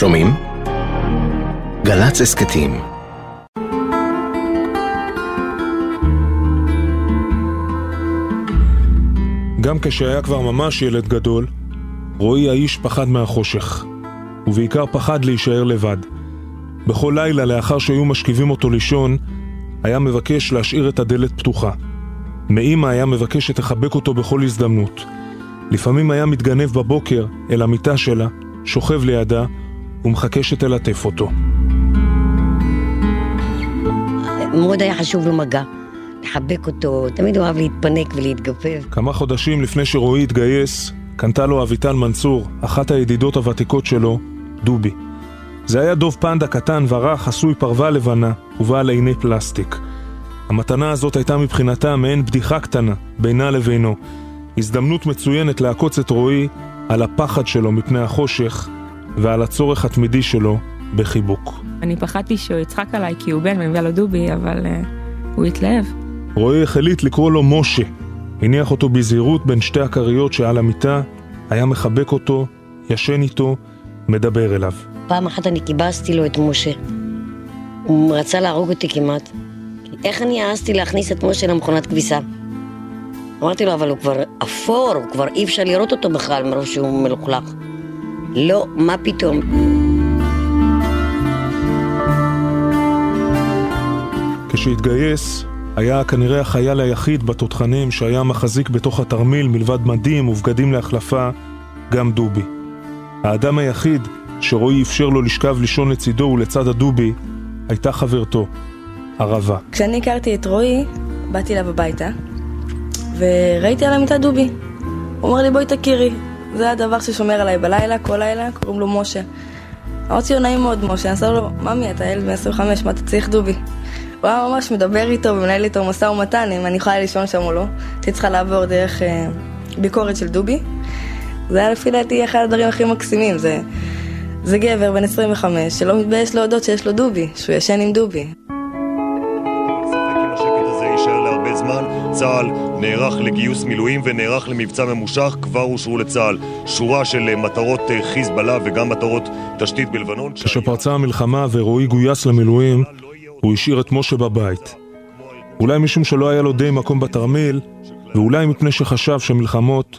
שומעים? גל"צ הסכתים. גם כשהיה כבר ממש ילד גדול, רועי יעיש פחד מהחושך, ובעיקר פחד להישאר לבד. בכל לילה לאחר שהיו משכיבים אותו לישון, היה מבקש להשאיר את הדלת פתוחה. מאמא היה מבקש שתחבק אותו בכל הזדמנות. לפעמים היה מתגנב בבוקר אל המיטה שלה, שוכב לידה ומחכה שתלטף אותו. מאוד היה חשוב למגע, לחבק אותו, תמיד הוא אוהב להתפנק ולהתגפף. כמה חודשים לפני שרועי התגייס, קנתה לו אביטל מנצור, אחת הידידות הוותיקות שלו, דובי. זה היה דוב פנדה קטן ורח, עשוי פרווה לבנה ובעל עיני פלסטיק. המתנה הזאת הייתה מבחינתה מעין בדיחה קטנה בינה לבינו, הזדמנות מצוינת להקוץ את רועי על הפחד שלו מפני החושך ועל הצורך התמידי שלו בחיבוק. אני פחדתי שהוא יצחק עליי כי הוא בן ומביאה לו דובי, אבל הוא התלהב. רועי החליט לקרוא לו משה, הניח אותו בזהירות בין שתי הקריות שעל המיטה, היה מחבק אותו, ישן איתו, מדבר אליו. פעם אחת אני קיבסתי לו את משה, הוא רצה להרוג אותי כמעט. איך אני העזתי להכניס את משה למכונת כביסה? אמרתי לו, אבל הוא כבר אפור, הוא כבר אי אפשר לראות אותו בכלל מרוב שהוא מלוכלך. לא, מה פתאום? כשהתגייס, היה כנראה החייל היחיד בתותחנים שהיה מחזיק בתוך התרמיל מלבד מדים ובגדים להחלפה, גם דובי. האדם היחיד שרועי אפשר לו לשכב לישון לצידו ולצד הדובי, הייתה חברתו, ערבה. כשאני הכרתי את רועי, באתי לה בביתה, וראיתי על המיטה דובי. הוא אומר לי, בואי תכירי. זה הדבר ששומר עליי בלילה, כל לילה, קוראים לו משה. אמרתי לו, נעים מאוד משה, עשה לו, ממי, אתה ילד 25, מה אתה צריך דובי? הוא היה ממש מדבר איתו ומנהל איתו מסע ומתן, אם אני יכולה לישון שם או לא. הייתי צריכה לעבור דרך ביקורת של דובי. זה היה לפי דעתי אחד הדברים הכי מקסימים. זה גבר בן 25 שלא מתבייש להודות שיש לו דובי, שהוא ישן עם דובי. צה"ל נערך לגיוס מילואים ונערך למבצע ממושך, כבר אושרו לצה"ל שורה של מטרות חיזבאללה וגם מטרות תשתית בלבנון. כשפרצה המלחמה ורועי גויס למילואים, הוא השאיר את משה בבית. אולי משום שלא היה לו די מקום בתרמיל, ואולי מפני שחשב שמלחמות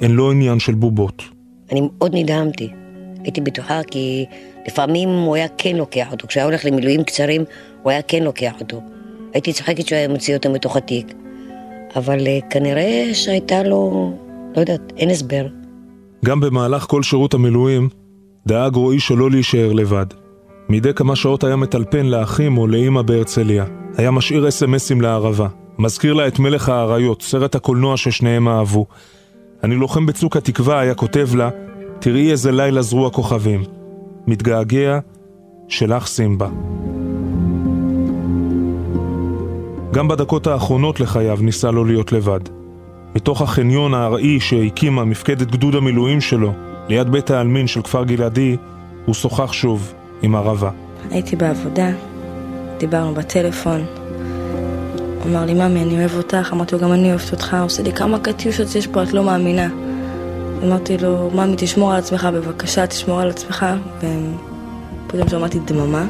הן לא עניין של בובות. אני מאוד נדהמתי. הייתי בטוחה כי לפעמים הוא היה כן לוקח אותו. כשהיה הולך למילואים קצרים, הוא היה כן לוקח אותו. הייתי צוחקת שהוא היה מוציא אותו מתוך התיק. אבל כנראה שהייתה לו, לא יודעת, אין הסבר. גם במהלך כל שירות המילואים, דאג רועי שלא להישאר לבד. מדי כמה שעות היה מטלפן לאחים או לאמא בהרצליה. היה משאיר אס-אמסים לערבה. מזכיר לה את מלך העריות, סרט הקולנוע ששניהם אהבו. אני לוחם בצוק התקווה, היה כותב לה, תראי איזה לילה זרו הכוכבים. מתגעגע, שלך סימבה. גם בדקות האחרונות לחייו ניסה לא להיות לבד. מתוך החניון הארעי שהקימה מפקדת גדוד המילואים שלו, ליד בית העלמין של כפר גלעדי, הוא שוחח שוב עם ערבה. הייתי בעבודה, דיברנו בטלפון, הוא אמר לי, מאמי, אני אוהב אותך, אמרתי לו, גם אני אוהבת אותך, הוא עושה לי כמה קטיושות שיש פה, את לא מאמינה. אמרתי לו, מאמי, תשמור על עצמך, בבקשה, תשמור על עצמך, ופתאום שמעתי דממה.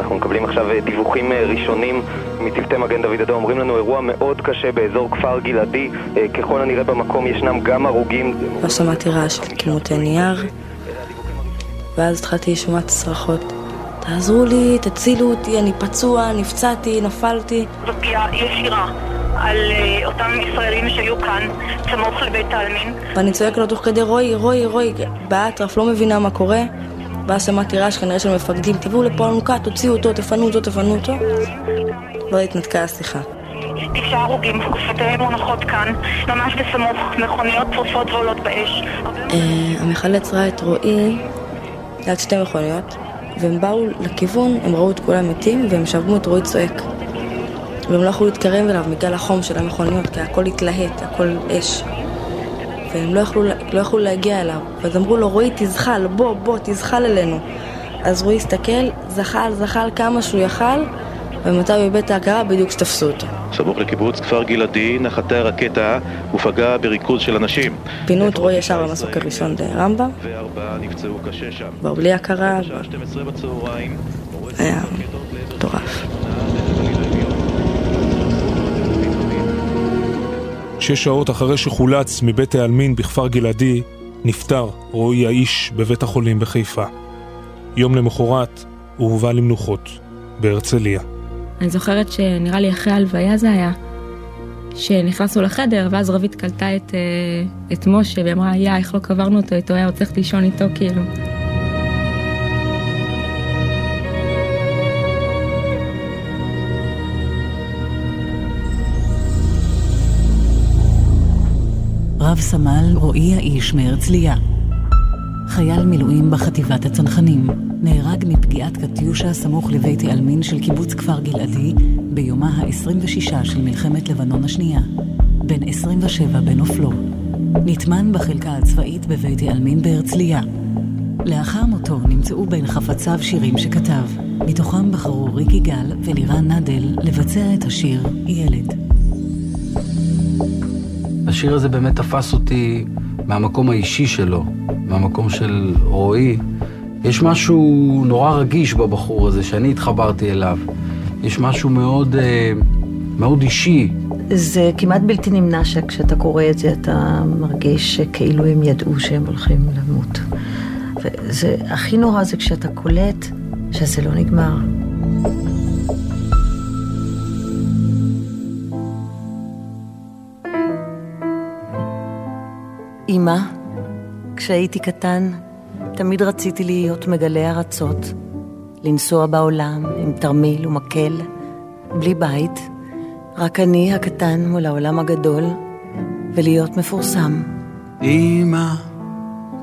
אנחנו מקבלים עכשיו דיווחים ראשונים מצוותי מגן דוד אדום. אומרים לנו אירוע מאוד קשה באזור כפר גלעדי. ככל הנראה במקום ישנם גם הרוגים. לא שמעתי רעש של כמות הנייר. ואז התחלתי לשמוע צרחות. תעזרו לי, תצילו אותי, אני פצוע, נפצעתי, נפלתי. זו פגיעה ישירה על אותם ישראלים שהיו כאן, סמוך לבית העלמין. ואני צועק לו תוך כדי רועי, רועי, רועי, באטרף, לא מבינה מה קורה. ואז שמעתי רעש כנראה של מפקדים, תביאו לפה אלונקה, תוציאו אותו, תפנו אותו, תפנו אותו. לא התנתקה השיחה. 9 הרוגים, גופותיהם מונחות כאן, ממש בסמוך, מכוניות פרופות ועולות באש. המחלץ ראה את רועי ליד 2 מכוניות, והם באו לכיוון, הם ראו את כולם מתים, והם שברו את רועי צועק. והם לא יכולו להתקרב אליו מגל החום של המכוניות, כי הכל התלהט, הכל אש. והם לא יכלו להגיע אליו, ואז אמרו לו, רועי תזחל, בוא תזחל אלינו. אז רועי הסתכל, זחל כמה שהוא יחל, ומתי הוא איבד את ההכרה בדיוק שתפסו אותו. סמוך לקיבוץ כפר גלעדי נחתה רקטה ופגעה בריכוז של אנשים. פינו את רועי ישר במסוק הראשון לרמב"ם, וארבעה נפצעו קשה שם. באו בלי הכרה. בשעה 12 בצהריים. היה מטורף. 6 שעות אחרי שחולץ מבית העלמין בכפר גלעדי, נפטר רועי יעיש בבית החולים בחיפה. יום למחרת הוא הובא למנוחות בהרצליה. אני זוכרת שנראה לי אחרי הלוויה זה היה, שנכנסו לחדר, ואז רבית קלטה את משה, והיא אמרה, יא, איך לא קברנו אותו איתו, היה עוד צריך לישון איתו, כאילו. רב סמל רועי יעיש מהרצליה, חייל מילואים בחטיבת הצנחנים, נהרג מפגיעת קטיושה סמוך לבית העלמין של קיבוץ כפר גלעדי ביומה ה-26 של מלחמת לבנון השנייה, בן 27 בנופלו. נטמן בחלקה הצבאית בבית העלמין בהרצליה. לאחר מותו נמצאו בין חפציו שירים שכתב, מתוכם בחרו ריקי גל ולירן נדל לבצע את השיר ילד. השיר הזה באמת תפס אותי מהמקום האישי שלו, מהמקום של רועי. יש משהו נורא רגיש בבחור הזה שאני התחברתי אליו. יש משהו מאוד, מאוד אישי. זה כמעט בלתי נמנע שכשאתה קורא את זה אתה מרגיש שכאילו הם ידעו שהם הולכים למות. וזה הכי נורא זה כשאתה קולט שזה לא נגמר. אמא, כשהייתי קטן, תמיד רציתי להיות מגלה ארצות, לנסוע בעולם עם תרמיל ומקל, בלי בית, רק אני הקטן מול העולם הגדול, ולהיות מפורסם. אמא,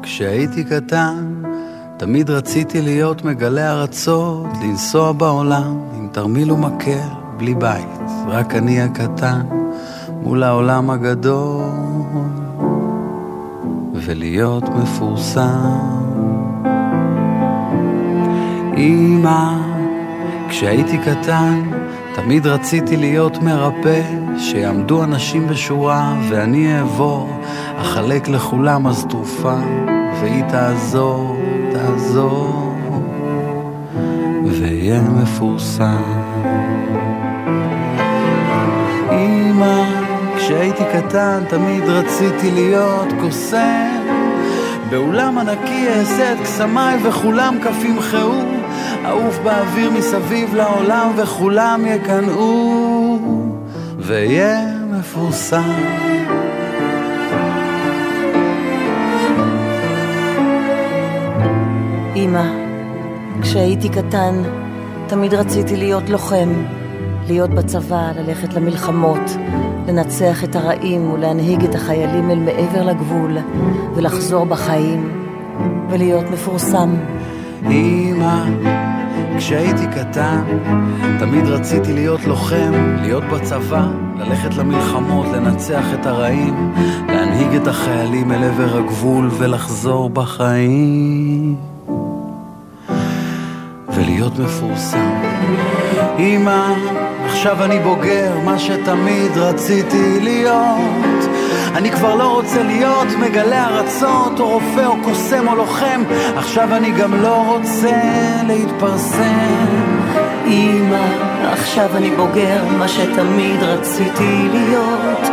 כשהייתי קטן, תמיד רציתי להיות מגלה ארצות, לנסוע בעולם עם תרמיל ומקל, בלי בית, רק אני הקטן מול העולם הגדול. ולהיות מפורסם. אמא, כשהייתי קטן, תמיד רציתי להיות מרפא, שיעמדו אנשים בשורה, ואני אעבור, אחלק לכולם אז תרופה, והיא תעזור, תעזור, ויהיה מפורסם. אמא, כשהייתי קטן תמיד רציתי להיות קוסם, באולם ענקי אעשה את קסמיי וכולם כפים חאו, אעוף באוויר מסביב לעולם וכולם יקנאו, ויהיה מפורסם. אמא, כשהייתי קטן תמיד רציתי להיות לוחם, להיות בצבא, ללכת למלחמות, לנצח את הרעים ולהנהיג את החיילים אל מעבר לגבול, ולחזור בחיים ולהיות מפורסם. אמא, כשהייתי קטן תמיד רציתי להיות לוחם, להיות בצבא, ללכת למלחמות, לנצח את הרעים, להנהיג את החיילים אל עבר הגבול, ולחזור בחיים ולהיות מפורסם. אמא, עכשיו אני בוגר, מה שתמיד רציתי להיות, אני כבר לא רוצה להיות מגלה ארצות או רופא או קוסם או לוחם, עכשיו אני גם לא רוצה להתפרסם. אמא, עכשיו אני בוגר, מה שתמיד רציתי להיות,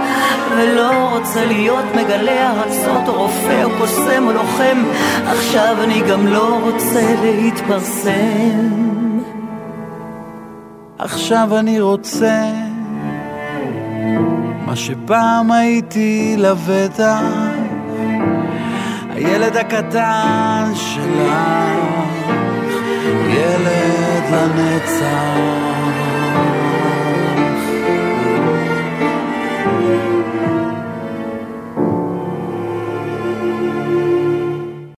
ולא רוצה להיות מגלה ארצות או רופא או קוסם או לוחם, עכשיו אני גם לא רוצה להתפרסם, עכשיו אני רוצה מה שפעם הייתי לבטח, הילד הקטן שלך, ילד לנצח.